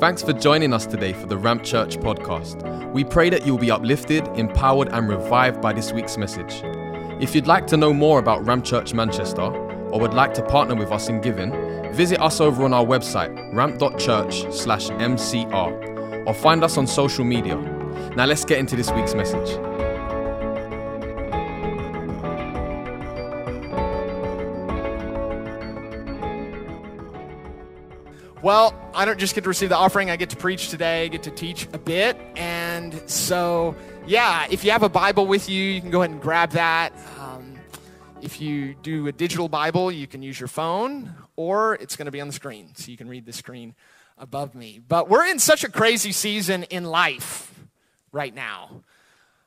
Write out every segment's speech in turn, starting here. Thanks for joining us today for the Ramp Church podcast. We pray that you'll be uplifted, empowered and revived by this week's message. If you'd like to know more about Ramp Church Manchester or would like to partner with us in giving, visit us over on our website, ramp.church/mcr, or find us on social media. Now let's get into this week's message. Well, I don't just get to receive the offering, I get to preach today, I get to teach a bit. And so, yeah, if you have a Bible with you, you can go ahead and grab that. If you do a digital Bible, you can use your phone, or it's going to be on the screen, so you can read the screen above me. But we're in such a crazy season in life right now.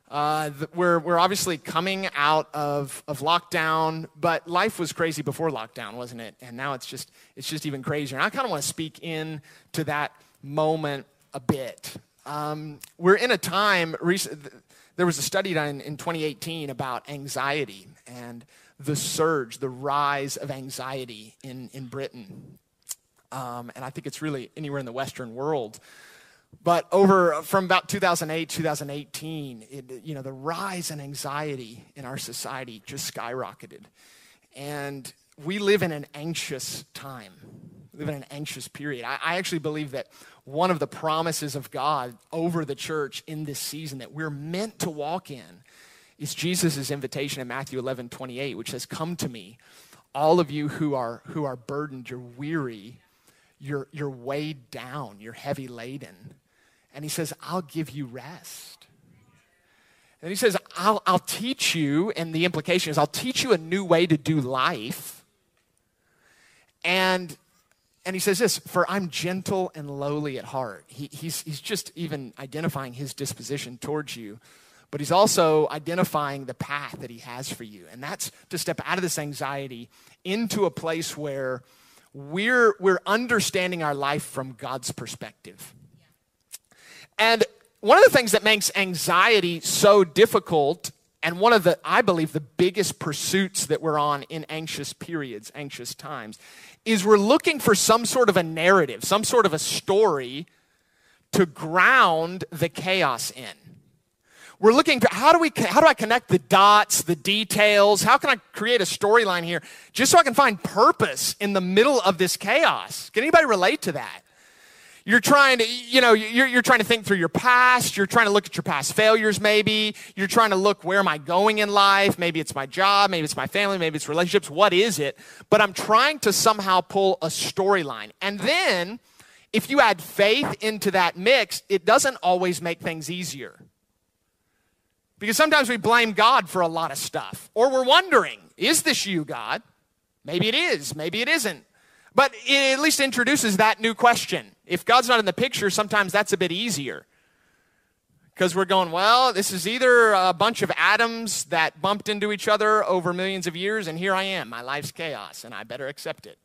We're obviously coming out of lockdown, but life was crazy before lockdown, wasn't it? And now it's just even crazier. And I kind of want to speak into that moment a bit. We're in a time. There was a study done in 2018 about anxiety and the surge, the rise of anxiety in Britain, and I think it's really anywhere in the Western world. But from about 2008, 2018, the rise in anxiety in our society just skyrocketed. And we live in an anxious time. We live in an anxious period. I actually believe that one of the promises of God over the church in this season that we're meant to walk in is Jesus' invitation in Matthew 11, 28, which says, "Come to me, all of you who are burdened, you're weary, you're weighed down, you're heavy laden." And he says, "I'll give you rest." And he says, I'll teach you, and the implication is, I'll teach you a new way to do life. And he says this, "For I'm gentle and lowly at heart." He's just even identifying his disposition towards you, but he's also identifying the path that he has for you. And that's to step out of this anxiety into a place where we're understanding our life from God's perspective. And one of the things that makes anxiety so difficult, and one of the, I believe, the biggest pursuits that we're on in anxious periods, anxious times, is we're looking for some sort of a narrative, some sort of a story to ground the chaos in. We're looking for, how do I connect the dots, the details? How can I create a storyline here just so I can find purpose in the middle of this chaos? Can anybody relate to that? You're trying to, you're trying to think through your past. You're trying to look at your past failures, maybe. You're trying to look, where am I going in life? Maybe it's my job. Maybe it's my family. Maybe it's relationships. What is it? But I'm trying to somehow pull a storyline. And then if you add faith into that mix, it doesn't always make things easier. Because sometimes we blame God for a lot of stuff. Or we're wondering, is this you, God? Maybe it is. Maybe it isn't. But it at least introduces that new question. If God's not in the picture, sometimes that's a bit easier. Because we're going, well, this is either a bunch of atoms that bumped into each other over millions of years, and here I am. My life's chaos, and I better accept it.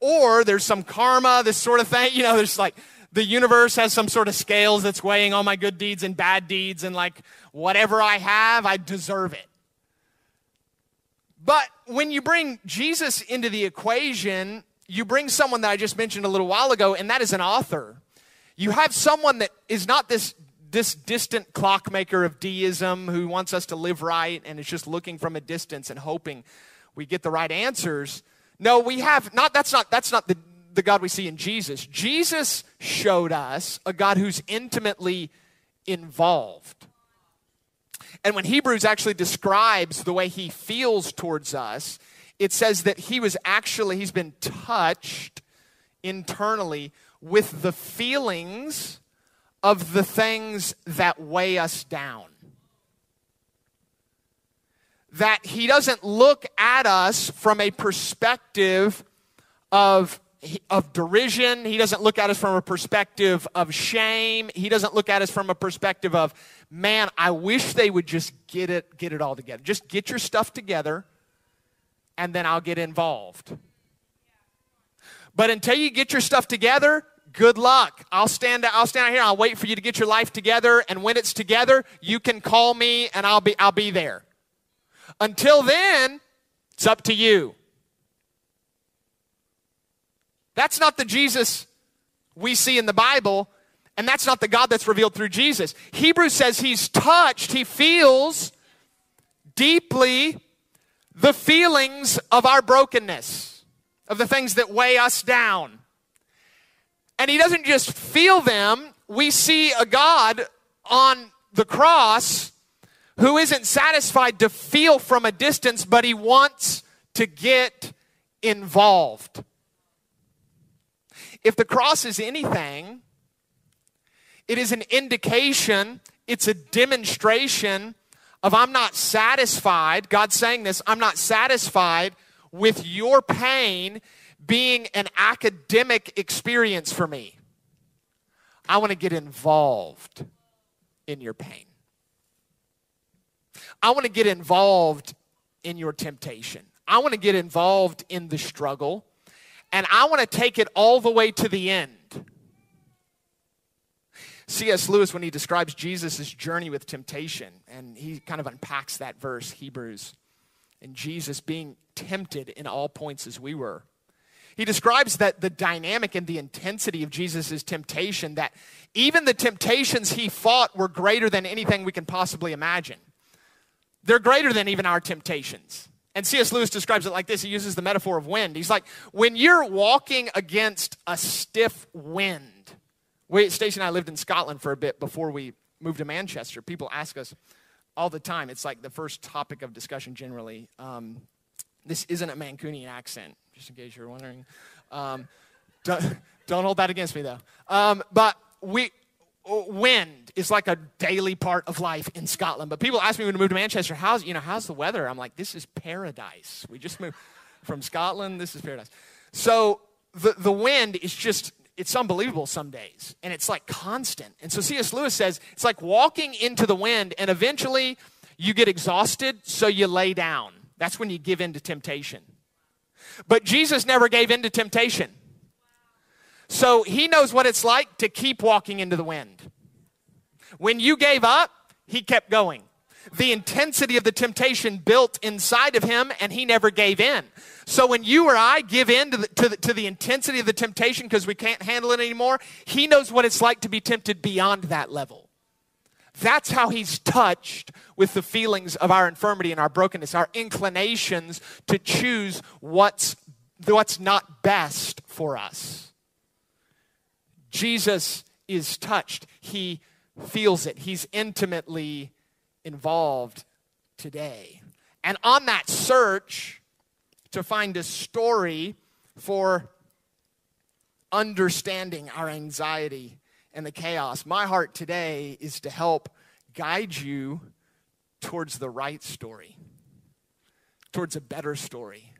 Or there's some karma, this sort of thing. There's like, the universe has some sort of scales that's weighing all my good deeds and bad deeds, and like whatever I have, I deserve it. But when you bring Jesus into the equation, you bring someone that I just mentioned a little while ago, and that is an author. You have someone that is not this distant clockmaker of deism who wants us to live right and is just looking from a distance and hoping we get the right answers. No, we have not. That's not the God we see in Jesus. Jesus showed us a God who's intimately involved. And when Hebrews actually describes the way he feels towards us, it says that he's been touched internally with the feelings of the things that weigh us down. That he doesn't look at us from a perspective of derision. He doesn't look at us from a perspective of shame. He doesn't look at us from a perspective of, man, I wish they would just get it all together. Just get your stuff together, and then I'll get involved. But until you get your stuff together, good luck. I'll stand out here. I'll wait for you to get your life together, and when it's together, you can call me, and I'll be there. Until then, it's up to you. That's not the Jesus we see in the Bible, and that's not the God that's revealed through Jesus. Hebrews says he's touched, he feels deeply the feelings of our brokenness, of the things that weigh us down. And he doesn't just feel them. We see a God on the cross who isn't satisfied to feel from a distance, but he wants to get involved. If the cross is anything, it is an indication, it's a demonstration of I'm not satisfied, God's saying this, I'm not satisfied with your pain being an academic experience for me. I want to get involved in your pain. I want to get involved in your temptation. I want to get involved in the struggle, and I want to take it all the way to the end. C.S. Lewis, when he describes Jesus' journey with temptation, and he kind of unpacks that verse, Hebrews, and Jesus being tempted in all points as we were. He describes that the dynamic and the intensity of Jesus' temptation, that even the temptations he fought were greater than anything we can possibly imagine. They're greater than even our temptations. And C.S. Lewis describes it like this. He uses the metaphor of wind. He's like, when you're walking against a stiff wind. Stacy and I lived in Scotland for a bit before we moved to Manchester. People ask us all the time. It's like the first topic of discussion generally. This isn't a Mancunian accent, just in case you're wondering. Don't hold that against me, though. Wind is like a daily part of life in Scotland. But people ask me when we moved to Manchester, how's the weather? I'm like, this is paradise. We just moved from Scotland. This is paradise. So the wind is just, it's unbelievable some days. And it's like constant. And so C.S. Lewis says, it's like walking into the wind and eventually you get exhausted, so you lay down. That's when you give in to temptation. But Jesus never gave in to temptation. So he knows what it's like to keep walking into the wind. When you gave up, he kept going. The intensity of the temptation built inside of him, and he never gave in. So when you or I give in to the intensity of the temptation because we can't handle it anymore, he knows what it's like to be tempted beyond that level. That's how he's touched with the feelings of our infirmity and our brokenness, our inclinations to choose what's not best for us. Jesus is touched. He feels it. He's intimately involved today. And on that search to find a story for understanding our anxiety and the chaos, my heart today is to help guide you towards the right story, towards a better story,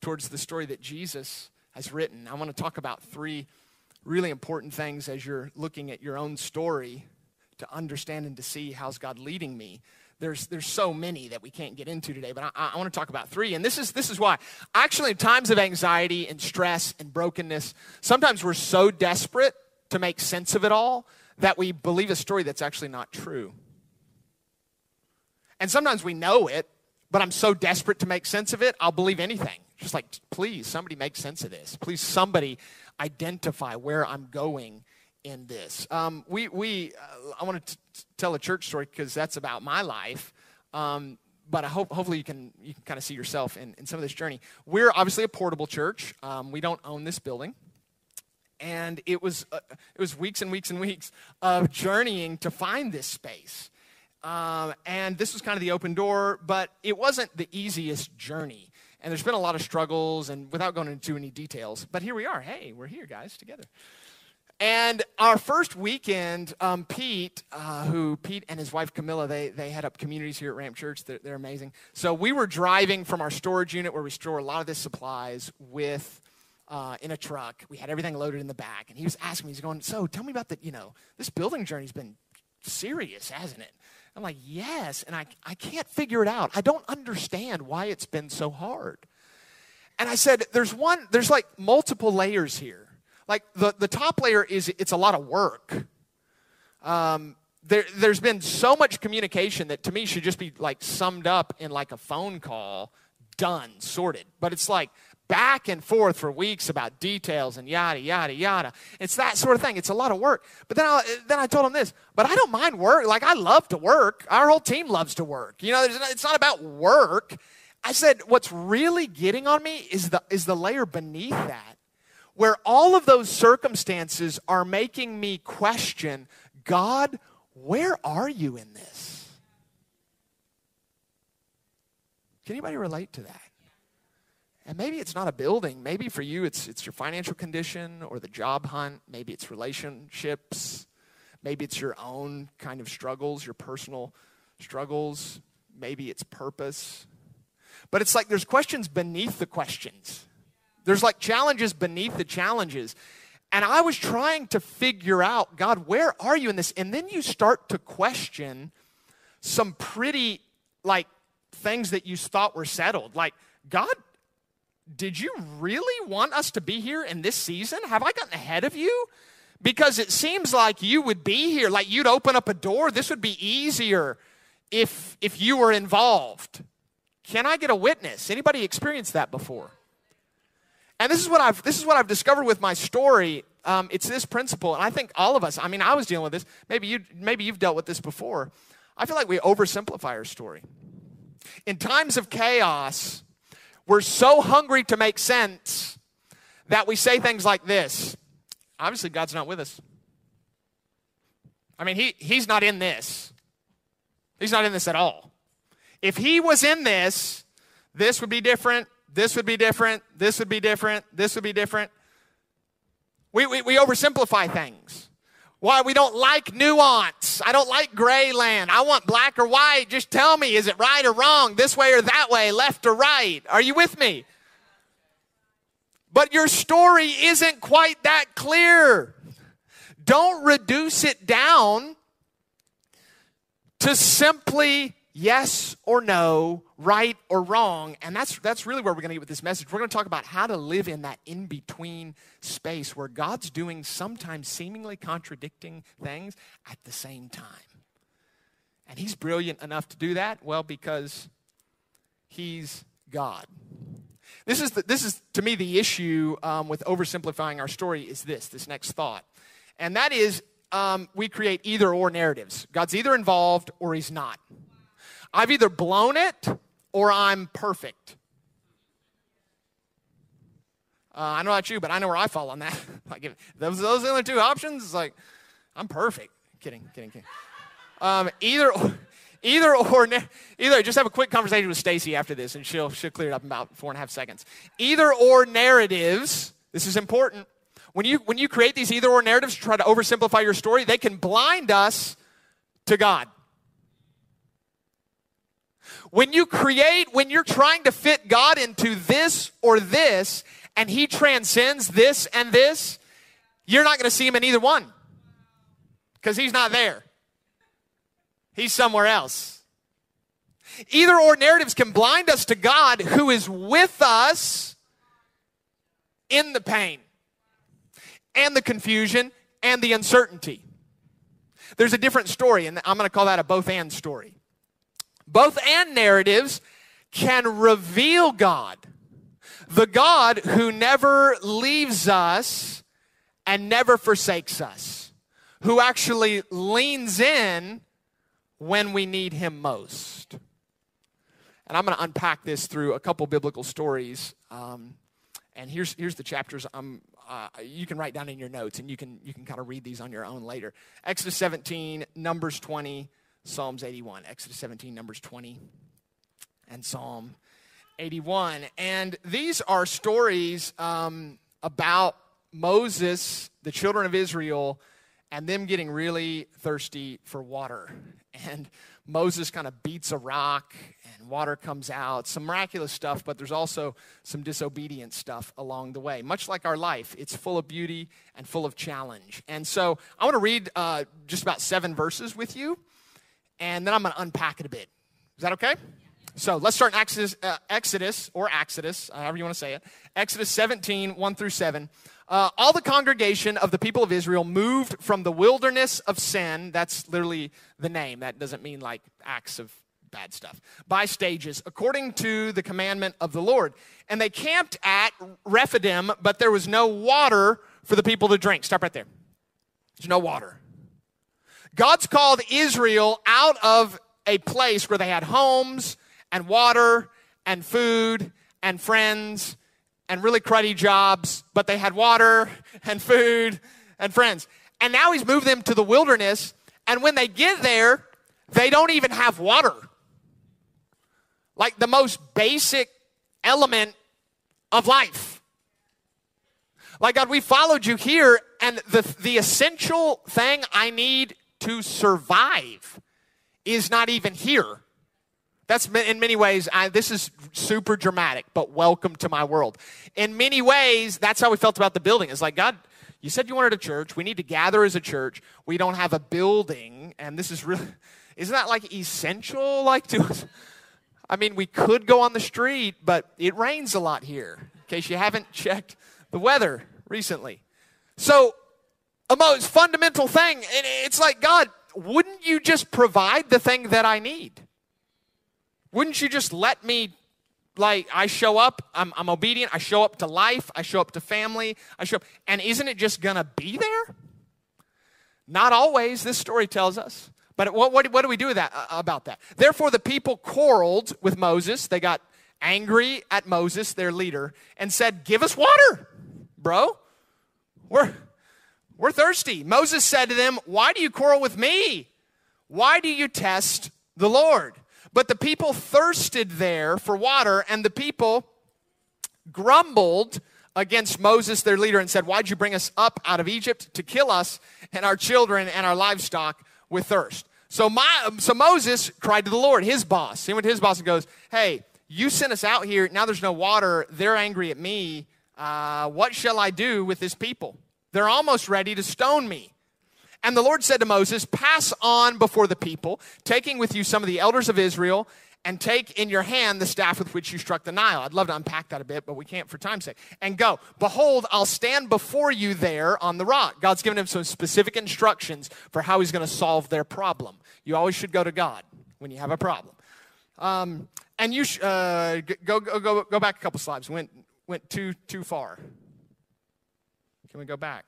towards the story that Jesus has written. I want to talk about three really important things as you're looking at your own story to understand and to see how's God leading me. There's so many that we can't get into today, but I want to talk about three. And this is why. Actually, in times of anxiety and stress and brokenness, sometimes we're so desperate to make sense of it all that we believe a story that's actually not true. And sometimes we know it, but I'm so desperate to make sense of it, I'll believe anything. Just like, please, somebody make sense of this. Please, somebody identify where I'm going in this. I want to tell a church story because that's about my life, but I hopefully you can kind of see yourself in some of this journey. We're obviously a portable church. We don't own this building, and it was weeks and weeks and weeks of journeying to find this space, and this was kind of the open door, but it wasn't the easiest journey, and there's been a lot of struggles, and without going into any details, but here we are. Hey, we're here, guys, together. And our first weekend, Pete and his wife Camilla, they head up communities here at Ramp Church. They're amazing. So we were driving from our storage unit where we store a lot of the supplies in a truck. We had everything loaded in the back. And he was asking me, he's going, so tell me about this building journey's been serious, hasn't it? I'm like, yes. And I can't figure it out. I don't understand why it's been so hard. And I said, there's like multiple layers here. Like the top layer is, it's a lot of work. There's been so much communication that to me should just be like summed up in like a phone call, done, sorted. But it's like back and forth for weeks about details and yada, yada, yada. It's that sort of thing. It's a lot of work. But then I told him this, but I don't mind work. Like, I love to work. Our whole team loves to work. You know, it's not about work. I said, what's really getting on me is the layer beneath that, where all of those circumstances are making me question, God, where are you in this? Can anybody relate to that? And maybe it's not a building. Maybe for you, it's your financial condition or the job hunt. Maybe it's relationships. Maybe it's your own kind of struggles, your personal struggles. Maybe it's purpose. But it's like there's questions beneath the questions. There's like challenges beneath the challenges. And I was trying to figure out, God, where are you in this? And then you start to question some pretty, like, things that you thought were settled. Like, God, did you really want us to be here in this season? Have I gotten ahead of you? Because it seems like you would be here, like you'd open up a door. This would be easier if you were involved. Can I get a witness? Anybody experienced that before? And this is what I've discovered with my story. It's this principle, and I think all of us. I mean, I was dealing with this. Maybe you've dealt with this before. I feel like we oversimplify our story. In times of chaos, we're so hungry to make sense that we say things like this. Obviously, God's not with us. I mean, he's not in this. He's not in this at all. If he was in this, this would be different, this would be different, this would be different, this would be different. We oversimplify things. Why? We don't like nuance. I don't like gray land. I want black or white. Just tell me, is it right or wrong? This way or that way? Left or right? Are you with me? But your story isn't quite that clear. Don't reduce it down to simply yes or no, right or wrong. And that's really where we're going to get with this message. We're going to talk about how to live in that in-between space where God's doing sometimes seemingly contradicting things at the same time. And he's brilliant enough to do that, well, because he's God. This is to me, the issue with oversimplifying our story is this next thought. And that is we create either or narratives. God's either involved or he's not. I've either blown it or I'm perfect. I don't know about you, but I know where I fall on that. Like, if those are the only two options. It's like, I'm perfect. Kidding. Either or. Just have a quick conversation with Stacy after this, and she'll clear it up in about 4.5 seconds. Either or narratives. This is important. When you create these either or narratives to try to oversimplify your story, they can blind us to God. When you're trying to fit God into this or this, and he transcends this and this, you're not going to see him in either one because he's not there. He's somewhere else. Either or narratives can blind us to God, who is with us in the pain and the confusion and the uncertainty. There's a different story, and I'm going to call that a both and story. Both and narratives can reveal God, the God who never leaves us and never forsakes us, who actually leans in when we need him most. And I'm going to unpack this through a couple biblical stories. And here's the chapters. You can write down in your notes, and you can kind of read these on your own later. Exodus 17, Numbers 20. Psalms 81, Exodus 17, Numbers 20, and Psalm 81. And these are stories about Moses, the children of Israel, and them getting really thirsty for water. And Moses kind of beats a rock, and water comes out. Some miraculous stuff, but there's also some disobedient stuff along the way. Much like our life, it's full of beauty and full of challenge. And so I want to read just about 7 verses with you. And then I'm going to unpack it a bit. Is that okay? So let's start in Exodus, however you want to say it. Exodus 17, 1 through 7. All the congregation of the people of Israel moved from the wilderness of Sin. That's literally the name. That doesn't mean like acts of bad stuff, by stages, according to the commandment of the Lord. And they camped at Rephidim, but there was no water for the people to drink. Stop right there. There's no water. God's called Israel out of a place where they had homes and water and food and friends and really cruddy jobs, but they had water and food and friends. And now he's moved them to the wilderness, and when they get there, they don't even have water. Like the most basic element of life. Like, God, we followed you here, and the essential thing I need to survive is not even here. That's in many ways, this is super dramatic, but welcome to my world. In many ways, that's how we felt about the building. It's like, God, you said you wanted a church. We need to gather as a church. We don't have a building, and this is really, isn't that like essential? Like to us? I mean, we could go on the street, but it rains a lot here, in case you haven't checked the weather recently. So a most fundamental thing, it's like, God, wouldn't you just provide the thing that I need? Wouldn't you just let me, like, I show up, I'm obedient, I show up to life, I show up to family, I show up, and isn't it just going to be there? Not always, this story tells us. But what do we do with that, about that? Therefore, the people quarreled with Moses. They got angry at Moses, their leader, and said, give us water, bro. We're thirsty. Moses said to them, why do you quarrel with me? Why do you test the Lord? But the people thirsted there for water, and the people grumbled against Moses, their leader, and said, why'd you bring us up out of Egypt to kill us and our children and our livestock with thirst? So Moses cried to the Lord, his boss. He went to his boss and goes, hey, you sent us out here. Now there's no water. They're angry at me. What shall I do with this people? They're almost ready to stone me. And the Lord said to Moses, pass on before the people, taking with you some of the elders of Israel, and take in your hand the staff with which you struck the Nile. I'd love to unpack that a bit, but we can't for time's sake. And go, behold, I'll stand before you there on the rock. God's given him some specific instructions for how he's going to solve their problem. You always should go to God when you have a problem. And you go back a couple slides. Went too far. Can we go back?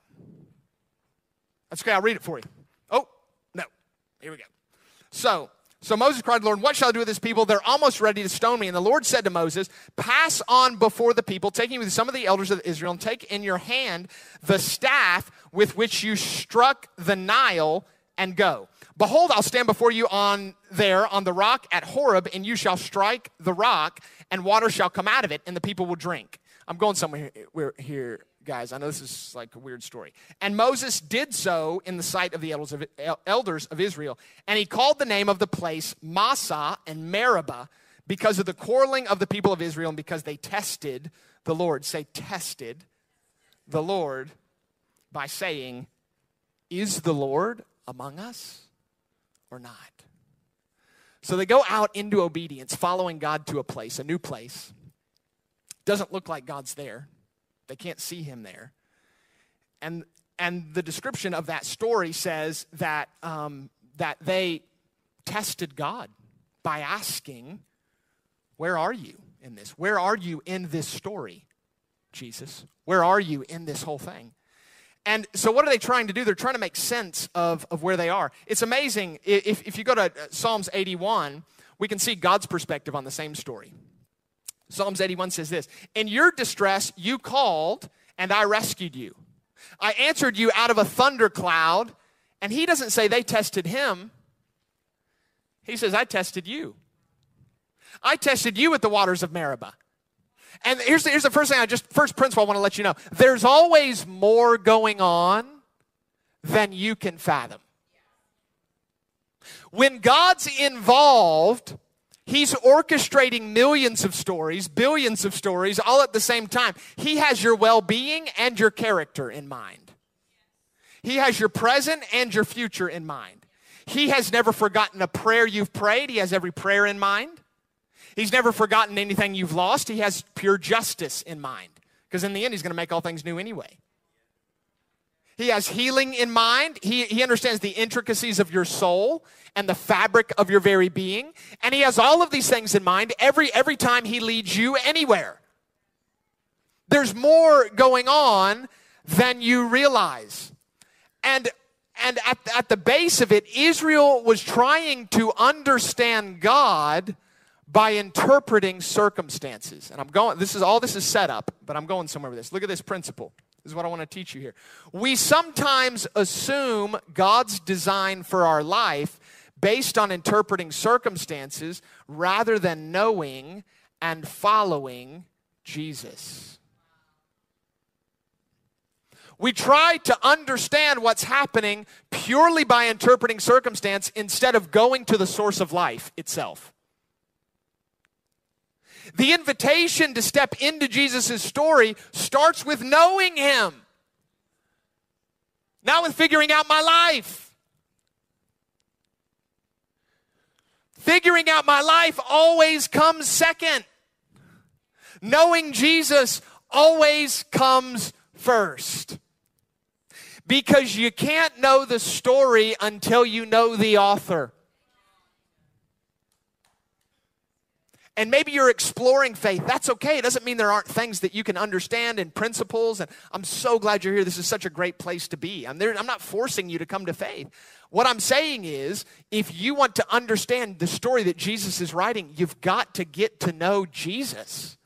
That's okay, I'll read it for you. Oh, no. Here we go. So Moses cried to the Lord, what shall I do with this people? They're almost ready to stone me. And the Lord said to Moses, pass on before the people, taking with some of the elders of Israel, and take in your hand the staff with which you struck the Nile, and go. Behold, I'll stand before you on the rock at Horeb, and you shall strike the rock, and water shall come out of it, and the people will drink. I'm going somewhere here. Guys, I know this is like a weird story. And Moses did so in the sight of the elders of Israel. And he called the name of the place Massah and Meribah because of the quarreling of the people of Israel and because they tested the Lord. Say, tested the Lord by saying, is the Lord among us or not? So they go out into obedience, following God to a place, a new place. Doesn't look like God's there. They can't see him there. And the description of that story says that, that they tested God by asking, where are you in this? Where are you in this story, Jesus? Where are you in this whole thing? And so what are they trying to do? They're trying to make sense of where they are. It's amazing. If you go to Psalms 81, we can see God's perspective on the same story. Psalms 81 says this, in your distress you called, and I rescued you. I answered you out of a thundercloud, and he doesn't say they tested him. He says, I tested you. I tested you at the waters of Meribah. And here's the first thing first principle I want to let you know. There's always more going on than you can fathom. When God's involved, he's orchestrating millions of stories, billions of stories, all at the same time. He has your well-being and your character in mind. He has your present and your future in mind. He has never forgotten a prayer you've prayed. He has every prayer in mind. He's never forgotten anything you've lost. He has pure justice in mind. Because in the end, he's going to make all things new anyway. He has healing in mind. He understands the intricacies of your soul and the fabric of your very being. And he has all of these things in mind every time he leads you anywhere. There's more going on than you realize. And at the base of it, Israel was trying to understand God by interpreting circumstances. And this is set up, but I'm going somewhere with this. Look at this principle. This is what I want to teach you here. We sometimes assume God's design for our life based on interpreting circumstances rather than knowing and following Jesus. We try to understand what's happening purely by interpreting circumstance instead of going to the source of life itself. The invitation to step into Jesus' story starts with knowing him, not with figuring out my life. Figuring out my life always comes second. Knowing Jesus always comes first. Because you can't know the story until you know the author. And maybe you're exploring faith. That's okay. It doesn't mean there aren't things that you can understand and principles. And I'm so glad you're here. This is such a great place to be. I'm not forcing you to come to faith. What I'm saying is, if you want to understand the story that Jesus is writing, you've got to get to know Jesus.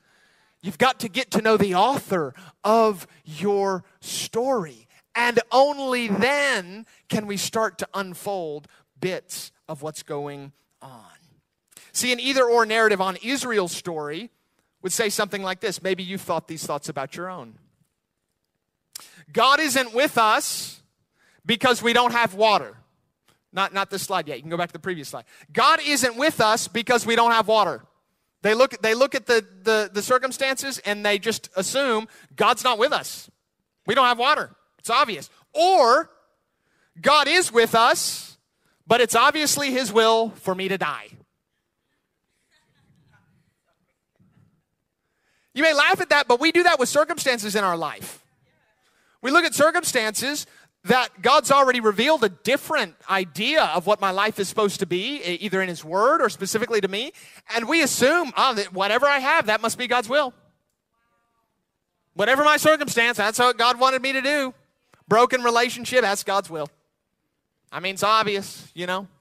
You've got to get to know the author of your story. And only then can we start to unfold bits of what's going on. See, an either-or narrative on Israel's story would say something like this. Maybe you've thought these thoughts about your own. God isn't with us because we don't have water. Not this slide yet. You can go back to the previous slide. God isn't with us because we don't have water. They look at the circumstances and they just assume God's not with us. We don't have water. It's obvious. Or God is with us, but it's obviously his will for me to die. You may laugh at that, but we do that with circumstances in our life. We look at circumstances that God's already revealed a different idea of what my life is supposed to be, either in his word or specifically to me, and we assume, that whatever I have, that must be God's will. Whatever my circumstance, that's what God wanted me to do. Broken relationship, that's God's will. I mean, it's obvious,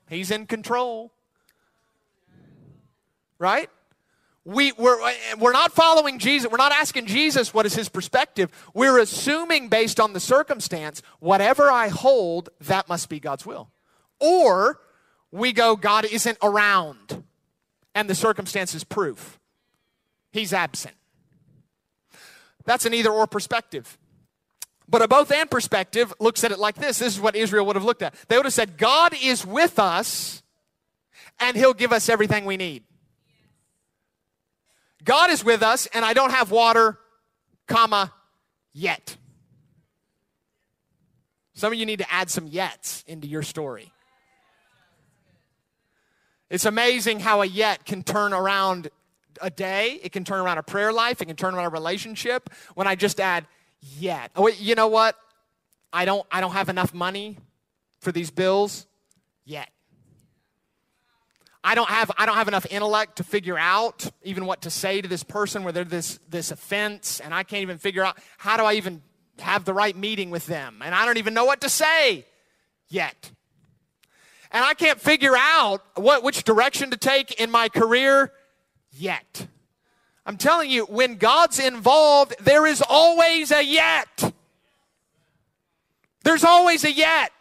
he's in control. Right? We're not following Jesus. We're not asking Jesus what is his perspective. We're assuming based on the circumstance, whatever I hold, that must be God's will. Or we go, God isn't around, and the circumstance is proof. He's absent. That's an either-or perspective. But a both-and perspective looks at it like this. This is what Israel would have looked at. They would have said, God is with us, and he'll give us everything we need. God is with us, and I don't have water, yet. Some of you need to add some yets into your story. It's amazing how a yet can turn around a day. It can turn around a prayer life. It can turn around a relationship. When I just add yet. Oh, you know what? I don't have enough money for these bills yet. I don't have enough intellect to figure out even what to say to this person where they're this offense, and I can't even figure out how do I even have the right meeting with them, and I don't even know what to say yet. And I can't figure out which direction to take in my career yet. I'm telling you, when God's involved, there is always a yet. There's always a yet.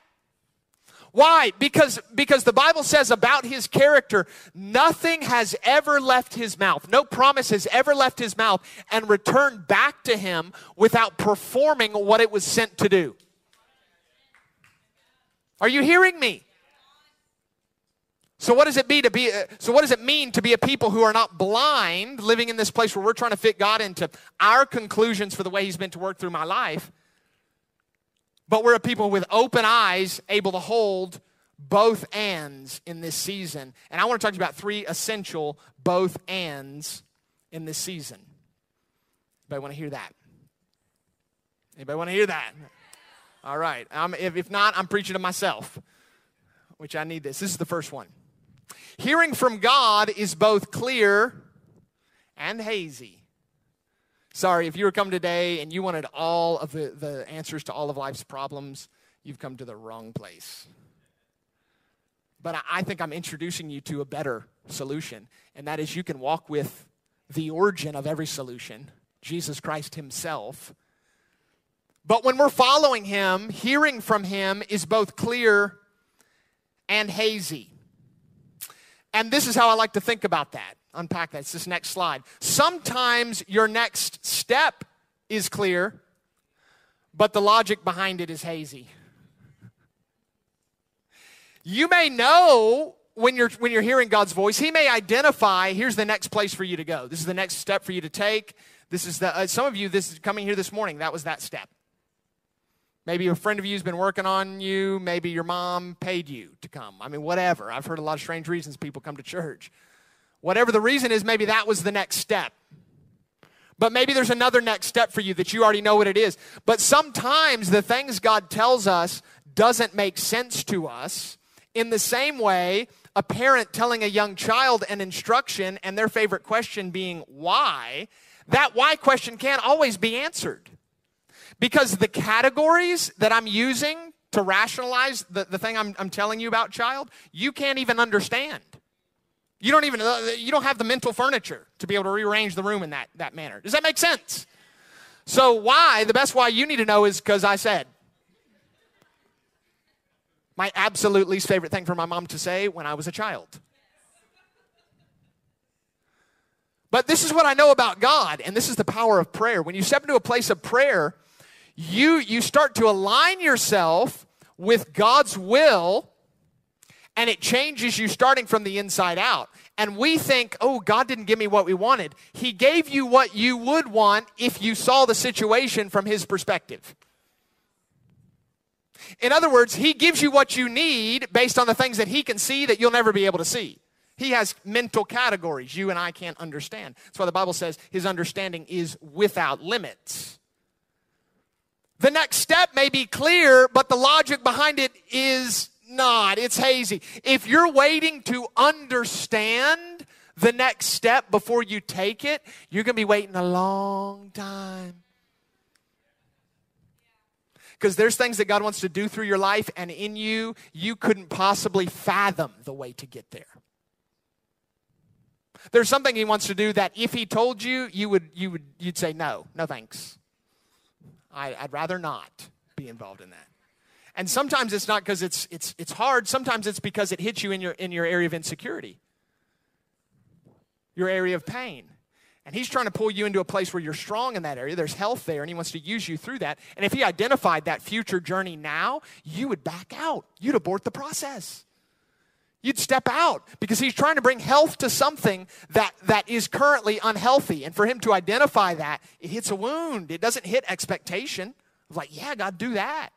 Why? Because the Bible says about his character, nothing has ever left his mouth. No promise has ever left his mouth and returned back to him without performing what it was sent to do. Are you hearing me? So what does it be to be? So what does it mean to be a people who are not blind, living in this place where we're trying to fit God into our conclusions for the way he's meant to work through my life? But we're a people with open eyes, able to hold both ands in this season. And I want to talk to you about three essential both ands in this season. Anybody want to hear that? All right. If not, I'm preaching to myself, which I need this. This is the first one. Hearing from God is both clear and hazy. Sorry, if you were come today and you wanted all of the answers to all of life's problems, you've come to the wrong place. But I think I'm introducing you to a better solution, and that is you can walk with the origin of every solution, Jesus Christ himself. But when we're following him, hearing from him is both clear and hazy. And this is how I like to think about that. Unpack that. It's this next slide. Sometimes your next step is clear, but the logic behind it is hazy. You may know when you're hearing God's voice, he may identify, here's the next place for you to go. This is the next step for you to take. This is the some of you, this is coming here this morning, that was that step. Maybe a friend of you has been working on you. Maybe your mom paid you to come. I mean, whatever. I've heard a lot of strange reasons people come to church. Whatever the reason is, maybe that was the next step. But maybe there's another next step for you that you already know what it is. But sometimes the things God tells us doesn't make sense to us. In the same way, a parent telling a young child an instruction and their favorite question being why, that why question can't always be answered. Because the categories that I'm using to rationalize the thing I'm telling you about, child, you can't even understand. You don't have the mental furniture to be able to rearrange the room in that manner. Does that make sense? So why, the best why you need to know is because I said. My absolute least favorite thing for my mom to say when I was a child. But this is what I know about God, and this is the power of prayer. When you step into a place of prayer, you start to align yourself with God's will, and it changes you starting from the inside out. And we think, oh, God didn't give me what we wanted. He gave you what you would want if you saw the situation from his perspective. In other words, he gives you what you need based on the things that he can see that you'll never be able to see. He has mental categories you and I can't understand. That's why the Bible says his understanding is without limits. The next step may be clear, but the logic behind it is not. It's hazy. If you're waiting to understand the next step before you take it, you're going to be waiting a long time. Because there's things that God wants to do through your life and in you, you couldn't possibly fathom the way to get there. There's something he wants to do that if he told you, you'd say, no thanks. I'd rather not be involved in that. And sometimes it's not because it's hard. Sometimes it's because it hits you in your area of insecurity, your area of pain. And he's trying to pull you into a place where you're strong in that area. There's health there, and he wants to use you through that. And if he identified that future journey now, you would back out. You'd abort the process. You'd step out because he's trying to bring health to something that is currently unhealthy. And for him to identify that, it hits a wound. It doesn't hit expectation. It's like, yeah, God, do that.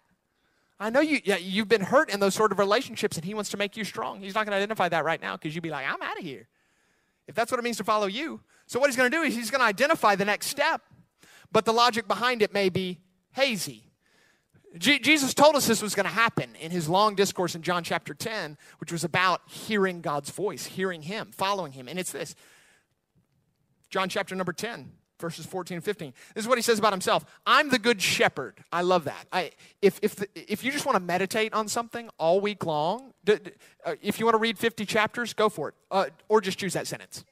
I know you've been hurt in those sort of relationships, and he wants to make you strong. He's not going to identify that right now because you'd be like, I'm out of here, if that's what it means to follow you. So what he's going to do is he's going to identify the next step, but the logic behind it may be hazy. Jesus told us this was going to happen in his long discourse in John chapter 10, which was about hearing God's voice, hearing him, following him. And it's this. John chapter number 10, verses 14 and 15. This is what he says about himself. I'm the good shepherd. I love that. If you just want to meditate on something all week long, if you want to read 50 chapters, go for it. Or just choose that sentence.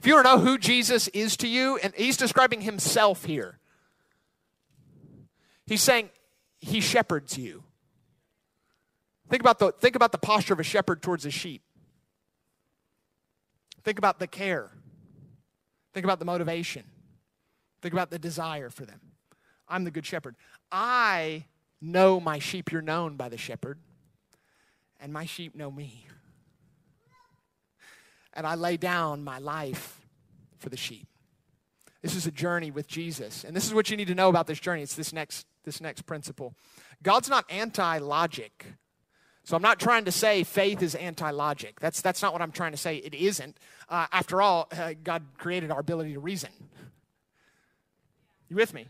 If you don't know who Jesus is to you, and he's describing himself here. He's saying he shepherds you. Think about the posture of a shepherd towards his sheep. Think about the care. Think about the motivation. Think about the desire for them. I'm the good shepherd. I know my sheep. You're known by the shepherd, and my sheep know me. And I lay down my life for the sheep. This is a journey with Jesus. And this is what you need to know about this journey. It's this next principle. God's not anti-logic. So I'm not trying to say faith is anti-logic. That's not what I'm trying to say. It isn't. After all, God created our ability to reason. You with me?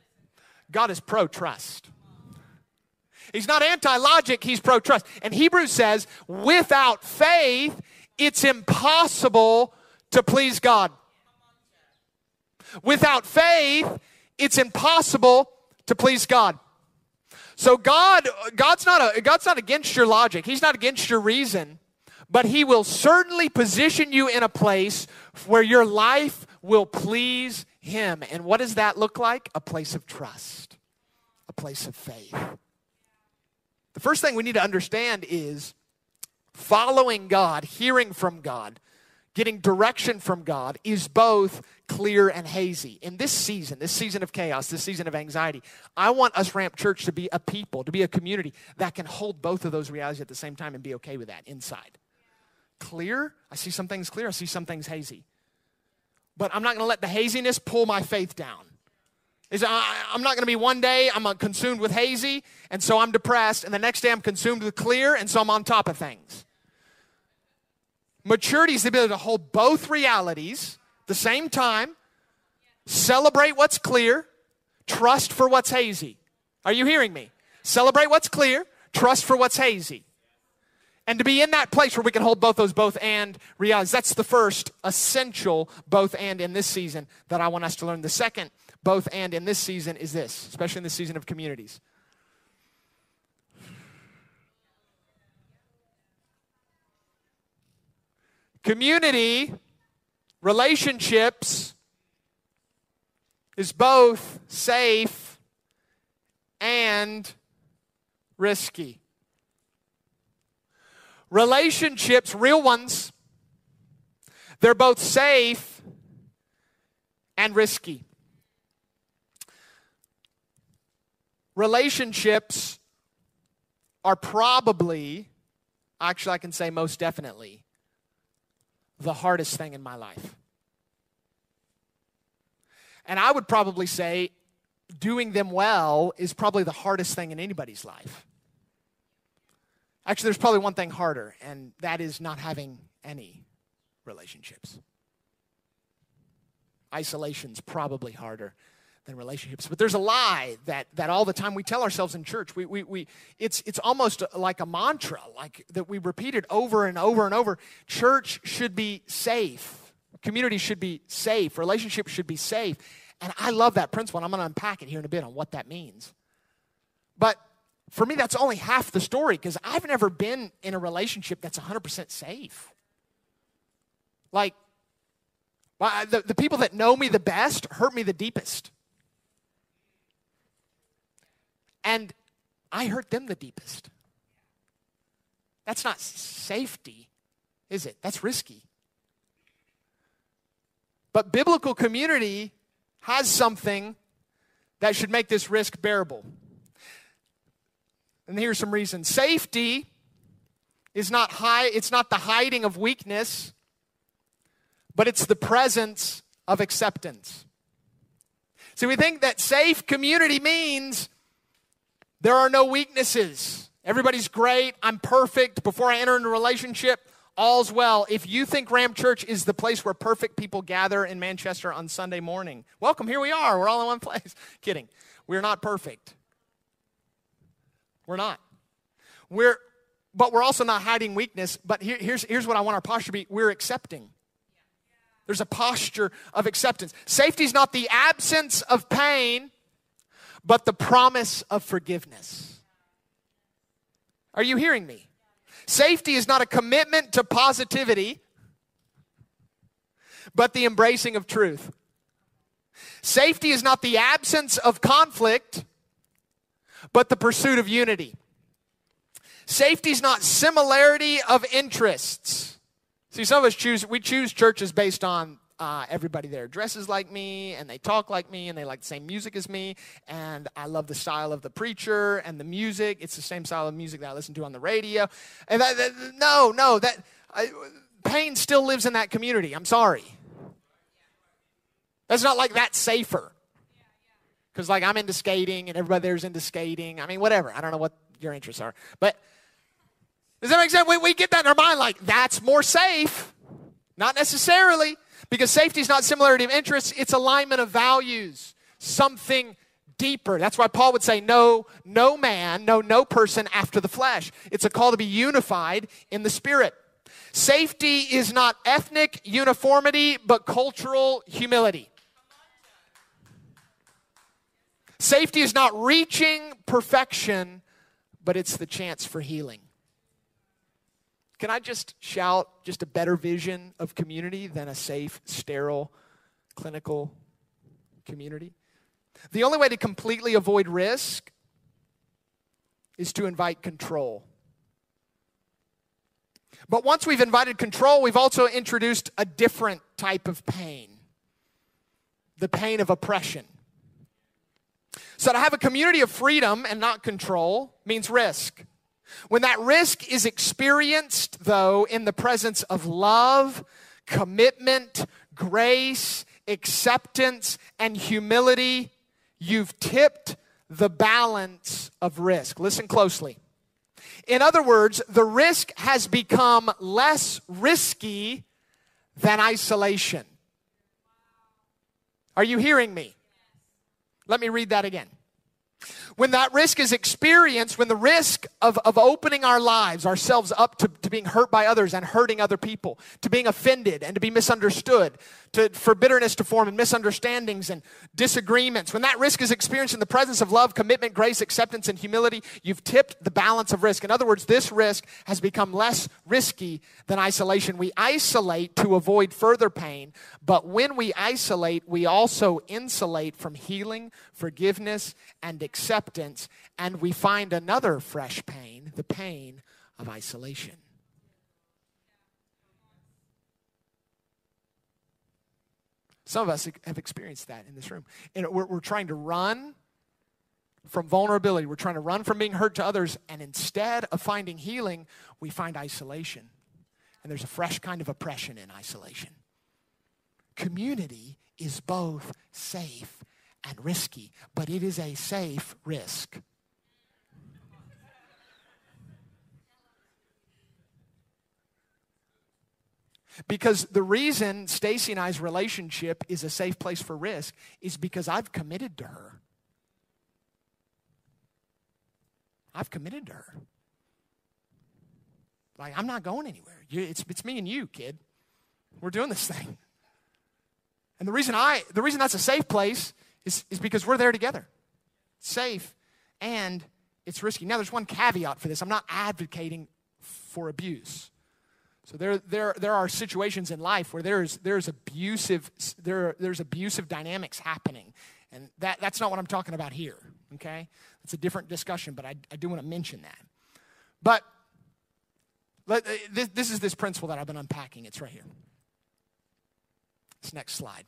God is pro-trust. He's not anti-logic, he's pro-trust. And Hebrews says, without faith, it's impossible to please God. Without faith, it's impossible to please God. So God's not against your logic. He's not against your reason. But he will certainly position you in a place where your life will please him. And what does that look like? A place of trust. A place of faith. The first thing we need to understand is following God, hearing from God, getting direction from God is both clear and hazy. In this season of chaos, this season of anxiety, I want us Ramp Church to be a people, to be a community that can hold both of those realities at the same time and be okay with that inside. Clear? I see some things clear. I see some things hazy. But I'm not going to let the haziness pull my faith down. I'm not going to be one day I'm consumed with hazy, and so I'm depressed, and the next day I'm consumed with clear, and so I'm on top of things. Maturity is the ability to hold both realities at the same time, celebrate what's clear, trust for what's hazy. Are you hearing me? Celebrate what's clear, trust for what's hazy. And to be in that place where we can hold both those both and realities. That's the first essential both and in this season that I want us to learn. The second both and in this season is this, especially in the season of communities. Community, relationships is both safe and risky. Relationships, real ones, they're both safe and risky. Relationships are probably, actually I can say most definitely, the hardest thing in my life. And I would probably say doing them well is probably the hardest thing in anybody's life. Actually, there's probably one thing harder, and that is not having any relationships. Isolation's probably harder than relationships. But there's a lie that all the time we tell ourselves in church. It's almost like a mantra, like that we repeat it over and over and over. Church should be safe. Community should be safe. Relationships should be safe. And I love that principle, and I'm going to unpack it here in a bit on what that means. But for me, that's only half the story because I've never been in a relationship that's 100% safe. Like, the people that know me the best hurt me the deepest. And I hurt them the deepest. That's not safety, is it? That's risky. But biblical community has something that should make this risk bearable. And here's some reasons. Safety is not high, it's not the hiding of weakness, but it's the presence of acceptance. So we think that safe community means there are no weaknesses. Everybody's great. I'm perfect. Before I enter into a relationship, all's well. If you think Ramp Church is the place where perfect people gather in Manchester on Sunday morning, welcome. Here we are. We're all in one place. Kidding. We're not perfect. We're not. But we're also not hiding weakness. But here's what I want our posture to be. We're accepting. There's a posture of acceptance. Safety is not the absence of pain, but the promise of forgiveness. Are you hearing me? Safety is not a commitment to positivity, but the embracing of truth. Safety is not the absence of conflict, but the pursuit of unity. Safety is not similarity of interests. See, some of us choose churches based on everybody there dresses like me, and they talk like me, and they like the same music as me, and I love the style of the preacher and the music. It's the same style of music that I listen to on the radio. And pain still lives in that community. I'm sorry. That's not like that's safer. Because, like, I'm into skating, and everybody there's into skating. I mean, whatever. I don't know what your interests are. But does that make sense? We get that in our mind, like, that's more safe. Not necessarily, because safety is not similarity of interests. It's alignment of values, something deeper. That's why Paul would say, no person after the flesh. It's a call to be unified in the Spirit. Safety is not ethnic uniformity, but cultural humility. Safety is not reaching perfection, but it's the chance for healing. Can I just shout just a better vision of community than a safe, sterile, clinical community? The only way to completely avoid risk is to invite control. But once we've invited control, we've also introduced a different type of pain, the pain of oppression. So to have a community of freedom and not control means risk. When that risk is experienced, though, in the presence of love, commitment, grace, acceptance, and humility, you've tipped the balance of risk. Listen closely. In other words, the risk has become less risky than isolation. Are you hearing me? Let me read that again. When that risk is experienced, when the risk of opening our lives, ourselves up to being hurt by others and hurting other people, to being offended and to be misunderstood, for bitterness to form and misunderstandings and disagreements, when that risk is experienced in the presence of love, commitment, grace, acceptance, and humility, you've tipped the balance of risk. In other words, this risk has become less risky than isolation. We isolate to avoid further pain, but when we isolate, we also insulate from healing, forgiveness, and acceptance, and we find another fresh pain, the pain of isolation. Some of us have experienced that in this room. And we're trying to run from vulnerability. We're trying to run from being hurt to others, and instead of finding healing, we find isolation. And there's a fresh kind of oppression in isolation. Community is both safe and risky, but it is a safe risk. Because the reason Stacy and I's relationship is a safe place for risk is because I've committed to her. I've committed to her. Like, I'm not going anywhere. It's me and you, kid. We're doing this thing. And the reason that's a safe place is because we're there together. It's safe and it's risky. Now, there's one caveat for this. I'm not advocating for abuse. So there are situations in life where there's abusive dynamics happening. And that's not what I'm talking about here, okay? It's a different discussion, but I do want to mention that. But this is this principle that I've been unpacking. It's right here. This next slide.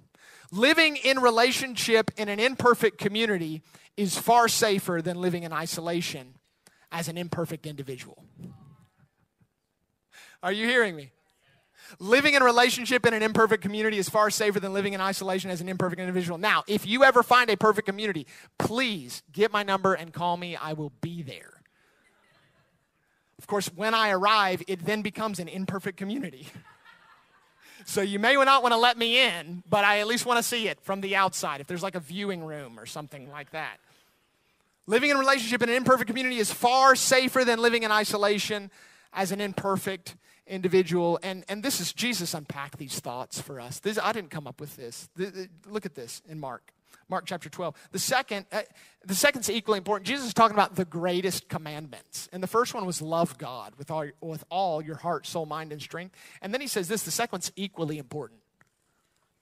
Living in relationship in an imperfect community is far safer than living in isolation as an imperfect individual. Are you hearing me? Living in a relationship in an imperfect community is far safer than living in isolation as an imperfect individual. Now, if you ever find a perfect community, please get my number and call me. I will be there. Of course, when I arrive, it then becomes an imperfect community. So you may not want to let me in, but I at least want to see it from the outside, if there's like a viewing room or something like that. Living in a relationship in an imperfect community is far safer than living in isolation as an imperfect individual. And this is, Jesus unpacked these thoughts for us. I didn't come up with this. Look at this in Mark chapter 12. The second's equally important. Jesus is talking about the greatest commandments. And the first one was love God with all your heart, soul, mind, and strength. And then he says this, the second one's equally important.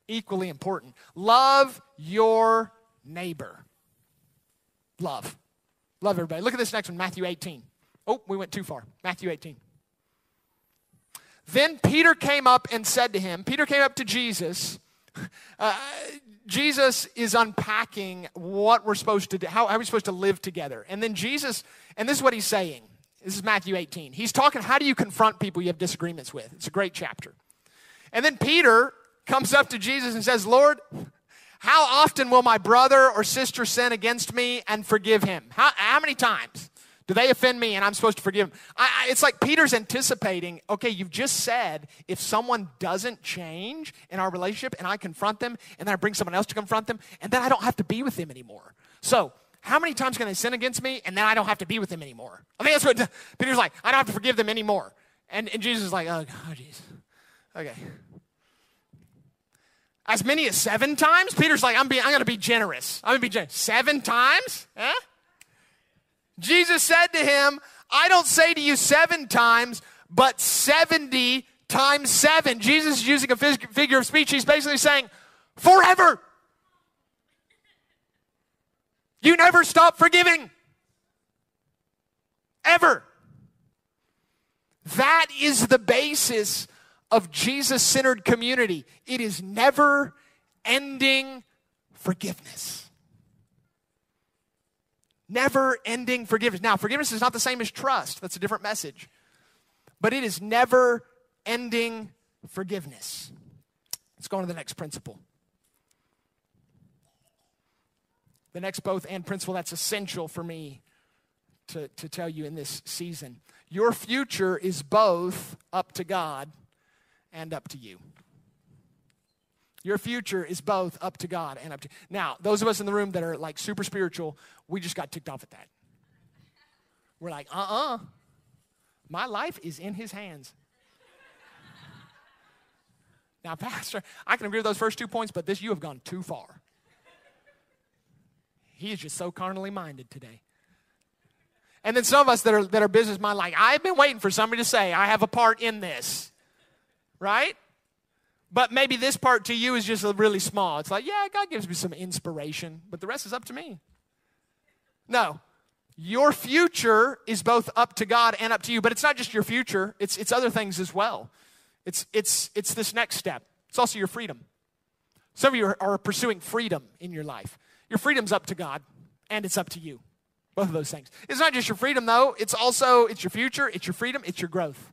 Equally important. Love your neighbor. Love. Love everybody. Look at this next one, Matthew 18. Oh, we went too far. Matthew 18. Then Peter came up and said to him, Peter came up to Jesus. Jesus is unpacking what we're supposed to do, how we're supposed to live together. And then Jesus, and this is what he's saying. This is Matthew 18. He's talking, how do you confront people you have disagreements with? It's a great chapter. And then Peter comes up to Jesus and says, Lord, how often will my brother or sister sin against me and forgive him? How many times? Do they offend me and I'm supposed to forgive them? It's like Peter's anticipating, okay, you've just said if someone doesn't change in our relationship and I confront them and then I bring someone else to confront them and then I don't have to be with them anymore. So how many times can they sin against me and then I don't have to be with them anymore? I think that's what Peter's like. I don't have to forgive them anymore. And Jesus is like, oh, jeez. Okay. As many as 7 times? Peter's like, I'm going to be generous. I'm going to be generous. 7 times? Eh? Jesus said to him, I don't say to you 7 times, but 70 times 7. Jesus is using a figure of speech. He's basically saying, forever. You never stop forgiving. Ever. That is the basis of Jesus-centered community. It is never-ending forgiveness. Never-ending forgiveness. Now, forgiveness is not the same as trust. That's a different message. But it is never-ending forgiveness. Let's go on to the next principle. The next both and principle that's essential for me to tell you in this season. Your future is both up to God and up to you. Your future is both up to God and up to you. Now, those of us in the room that are like super spiritual, we just got ticked off at that. We're like, my life is in his hands. Now, Pastor, I can agree with those first 2 points, but you have gone too far. He is just so carnally minded today. And then some of us that are business minded, like, I've been waiting for somebody to say, I have a part in this. Right? But maybe this part to you is just really small. It's like, yeah, God gives me some inspiration, but the rest is up to me. No. Your future is both up to God and up to you, but it's not just your future. It's other things as well. It's this next step. It's also your freedom. Some of you are pursuing freedom in your life. Your freedom's up to God, and it's up to you. Both of those things. It's not just your freedom, though. It's also, it's your future, it's your freedom, it's your growth.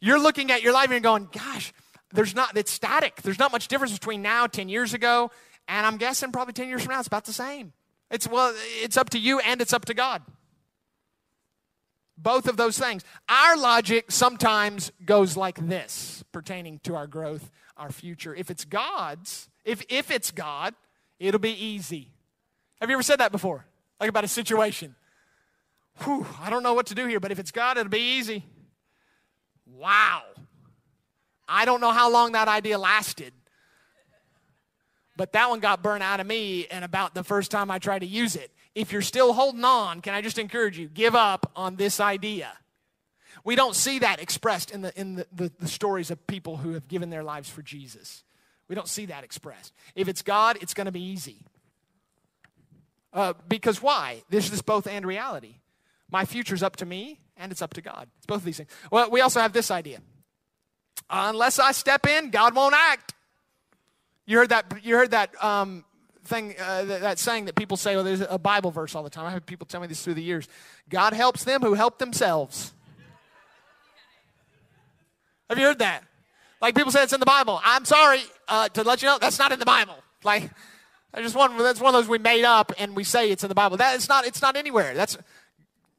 You're looking at your life and you're going, gosh, it's static. There's not much difference between now, 10 years ago, and I'm guessing probably 10 years from now, it's about the same. It's up to you and it's up to God. Both of those things. Our logic sometimes goes like this, pertaining to our growth, our future. If it's God's, if it's God, it'll be easy. Have you ever said that before? Like about a situation. Whew, I don't know what to do here, but if it's God, it'll be easy. Wow. I don't know how long that idea lasted. But that one got burnt out of me and about the first time I tried to use it. If you're still holding on, can I just encourage you, give up on this idea. We don't see that expressed in the stories of people who have given their lives for Jesus. We don't see that expressed. If it's God, it's going to be easy. Because why? This is both and reality. My future's up to me, and it's up to God. It's both of these things. Well, we also have this idea. Unless I step in, God won't act. You heard that thing, that saying that people say, well, there's a Bible verse all the time. I have people tell me this through the years. God helps them who help themselves. Have you heard that? Like people say it's in the Bible. I'm sorry to let you know, that's not in the Bible. Like, that's one of those we made up and we say it's in the Bible. It's not anywhere.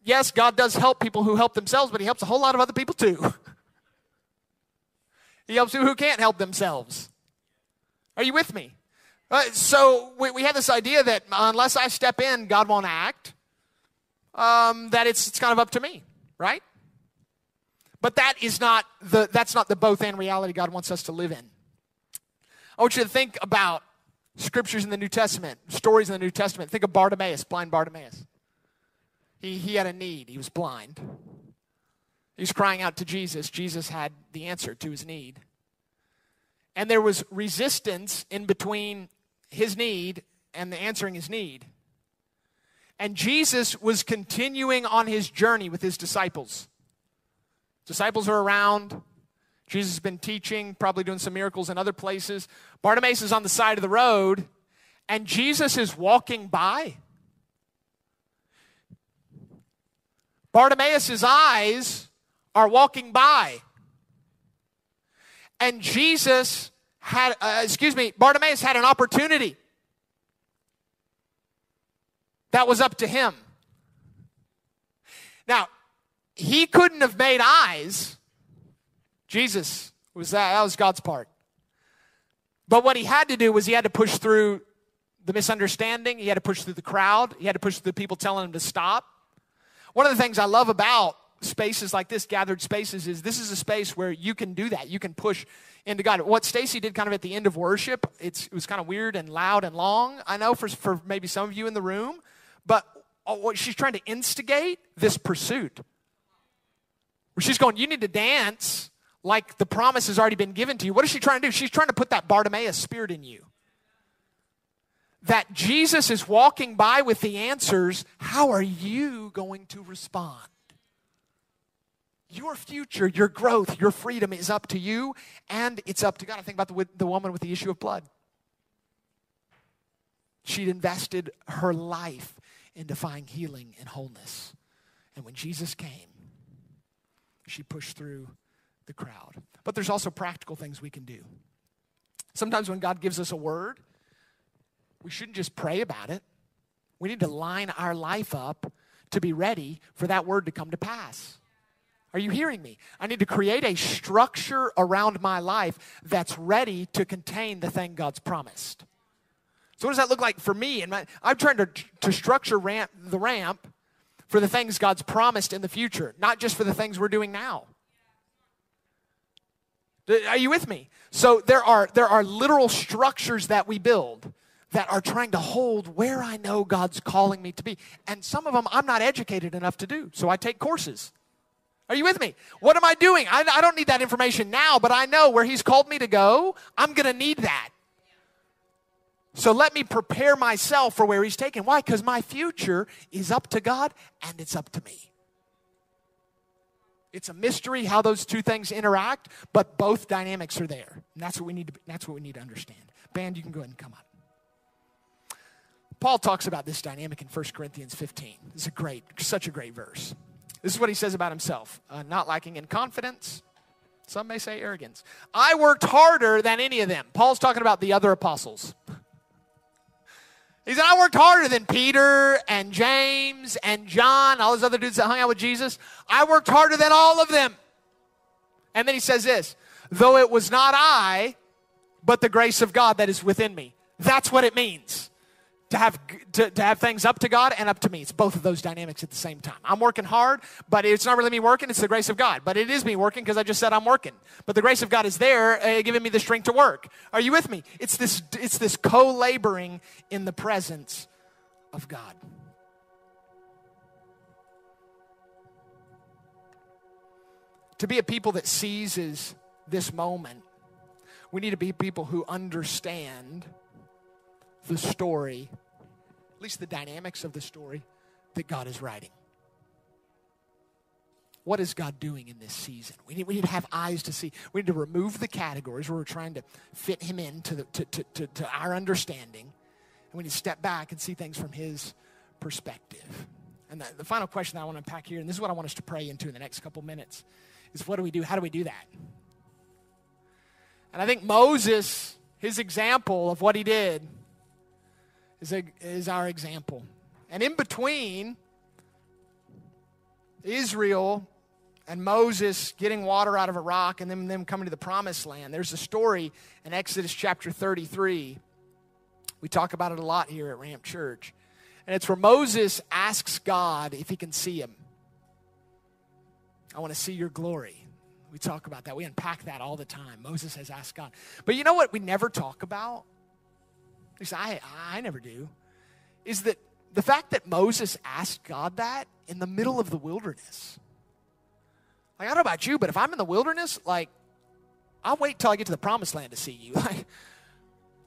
Yes, God does help people who help themselves, but he helps a whole lot of other people too. He helps people who can't help themselves. Are you with me? So we have this idea that unless I step in, God won't act. That it's kind of up to me, right? But that's not the both and reality God wants us to live in. I want you to think about scriptures in the New Testament, stories in the New Testament. Think of Bartimaeus, blind Bartimaeus. He had a need. He was blind. He was crying out to Jesus. Jesus had the answer to his need. And there was resistance in between his need and the answering his need. And Jesus was continuing on his journey with his disciples. Disciples are around. Jesus has been teaching, probably doing some miracles in other places. Bartimaeus is on the side of the road, and Jesus is walking by. Bartimaeus' eyes are walking by. And Bartimaeus had an opportunity that was up to him. Now, he couldn't have made eyes. Jesus was that. That was God's part. But what he had to do was he had to push through the misunderstanding. He had to push through the crowd. He had to push through the people telling him to stop. One of the things I love about spaces like this, gathered spaces, is this is a space where you can do that. You can push into God. What Stacy did kind of at the end of worship, it was kind of weird and loud and long, I know, for maybe some of you in the room, but she's trying to instigate this pursuit. Where she's going, you need to dance like the promise has already been given to you. What is she trying to do? She's trying to put that Bartimaeus spirit in you. That Jesus is walking by with the answers. How are you going to respond? Your future, your growth, your freedom is up to you, and it's up to God. I think about the woman with the issue of blood. She'd invested her life in defying healing and wholeness. And when Jesus came, she pushed through the crowd. But there's also practical things we can do. Sometimes when God gives us a word, we shouldn't just pray about it. We need to line our life up to be ready for that word to come to pass. Are you hearing me? I need to create a structure around my life that's ready to contain the thing God's promised. So what does that look like for me? And I'm trying to structure the ramp for the things God's promised in the future, not just for the things we're doing now. Are you with me? So there are literal structures that we build that are trying to hold where I know God's calling me to be. And some of them I'm not educated enough to do, so I take courses. Are you with me? What am I doing? I don't need that information now, but I know where he's called me to go, I'm going to need that. So let me prepare myself for where he's taken. Why? Because my future is up to God and it's up to me. It's a mystery how those two things interact, but both dynamics are there. And that's what we need to understand. Band, you can go ahead and come up. Paul talks about this dynamic in 1 Corinthians 15. It's such a great verse. This is what he says about himself. Not lacking in confidence. Some may say arrogance. I worked harder than any of them. Paul's talking about the other apostles. He said, I worked harder than Peter and James and John, all those other dudes that hung out with Jesus. I worked harder than all of them. And then he says this, though it was not I, but the grace of God that is within me. That's what it means. To have things up to God and up to me. It's both of those dynamics at the same time. I'm working hard, but it's not really me working. It's the grace of God. But it is me working because I just said I'm working. But the grace of God is there giving me the strength to work. Are you with me? It's this co-laboring in the presence of God. To be a people that seizes this moment, we need to be people who understand the story, at least the dynamics of the story that God is writing. What is God doing in this season? We need to have eyes to see. We need to remove the categories where we're trying to fit him into to our understanding. And we need to step back and see things from his perspective. And the final question that I want to unpack here, and this is what I want us to pray into in the next couple minutes, is what do we do? How do we do that? And I think Moses, his example of what he did, is our example. And in between Israel and Moses getting water out of a rock and then them coming to the promised land, there's a story in Exodus chapter 33. We talk about it a lot here at Ramp Church. And it's where Moses asks God if he can see him. I want to see your glory. We talk about that. We unpack that all the time. Moses has asked God. But you know what we never talk about? At least I never do, is that the fact that Moses asked God that in the middle of the wilderness. Like, I don't know about you, but if I'm in the wilderness, like, I'll wait till I get to the promised land to see you. Like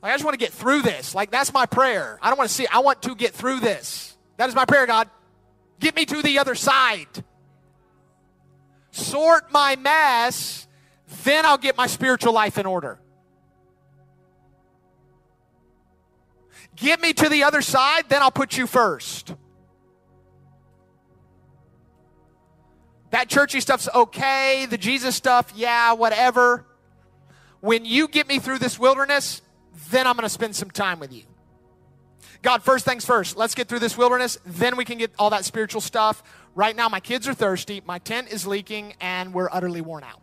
I just want to get through this. Like, that's my prayer. I don't want to see it. I want to get through this. That is my prayer, God. Get me to the other side. Sort my mess, then I'll get my spiritual life in order. Get me to the other side, then I'll put you first. That churchy stuff's okay. The Jesus stuff, yeah, whatever. When you get me through this wilderness, then I'm going to spend some time with you. God, first things first. Let's get through this wilderness. Then we can get all that spiritual stuff. Right now, my kids are thirsty. My tent is leaking, and we're utterly worn out.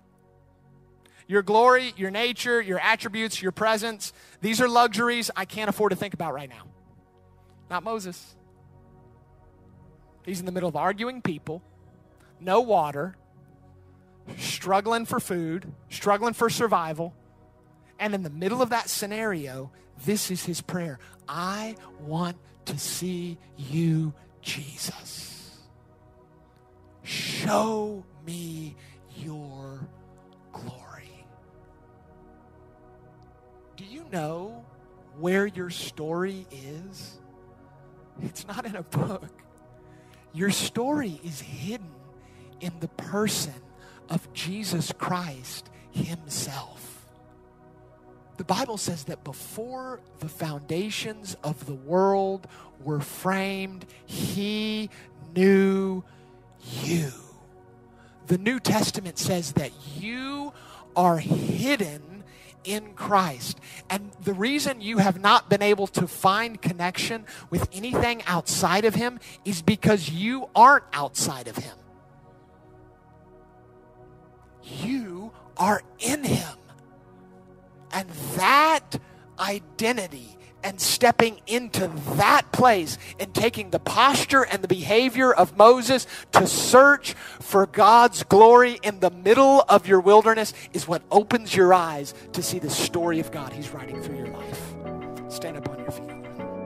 Your glory, your nature, your attributes, your presence, these are luxuries I can't afford to think about right now. Not Moses. He's in the middle of arguing people, no water, struggling for food, struggling for survival. And in the middle of that scenario, this is his prayer. I want to see you, Jesus. Show me your glory. Do you know where your story is? It's not in a book. Your story is hidden in the person of Jesus Christ himself. The Bible says that before the foundations of the world were framed, he knew you. The New Testament says that you are hidden in Christ. And the reason you have not been able to find connection with anything outside of him is because you aren't outside of him. You are in him. And that identity and stepping into that place and taking the posture and the behavior of Moses to search for God's glory in the middle of your wilderness is what opens your eyes to see the story of God he's writing through your life. Stand up on your feet.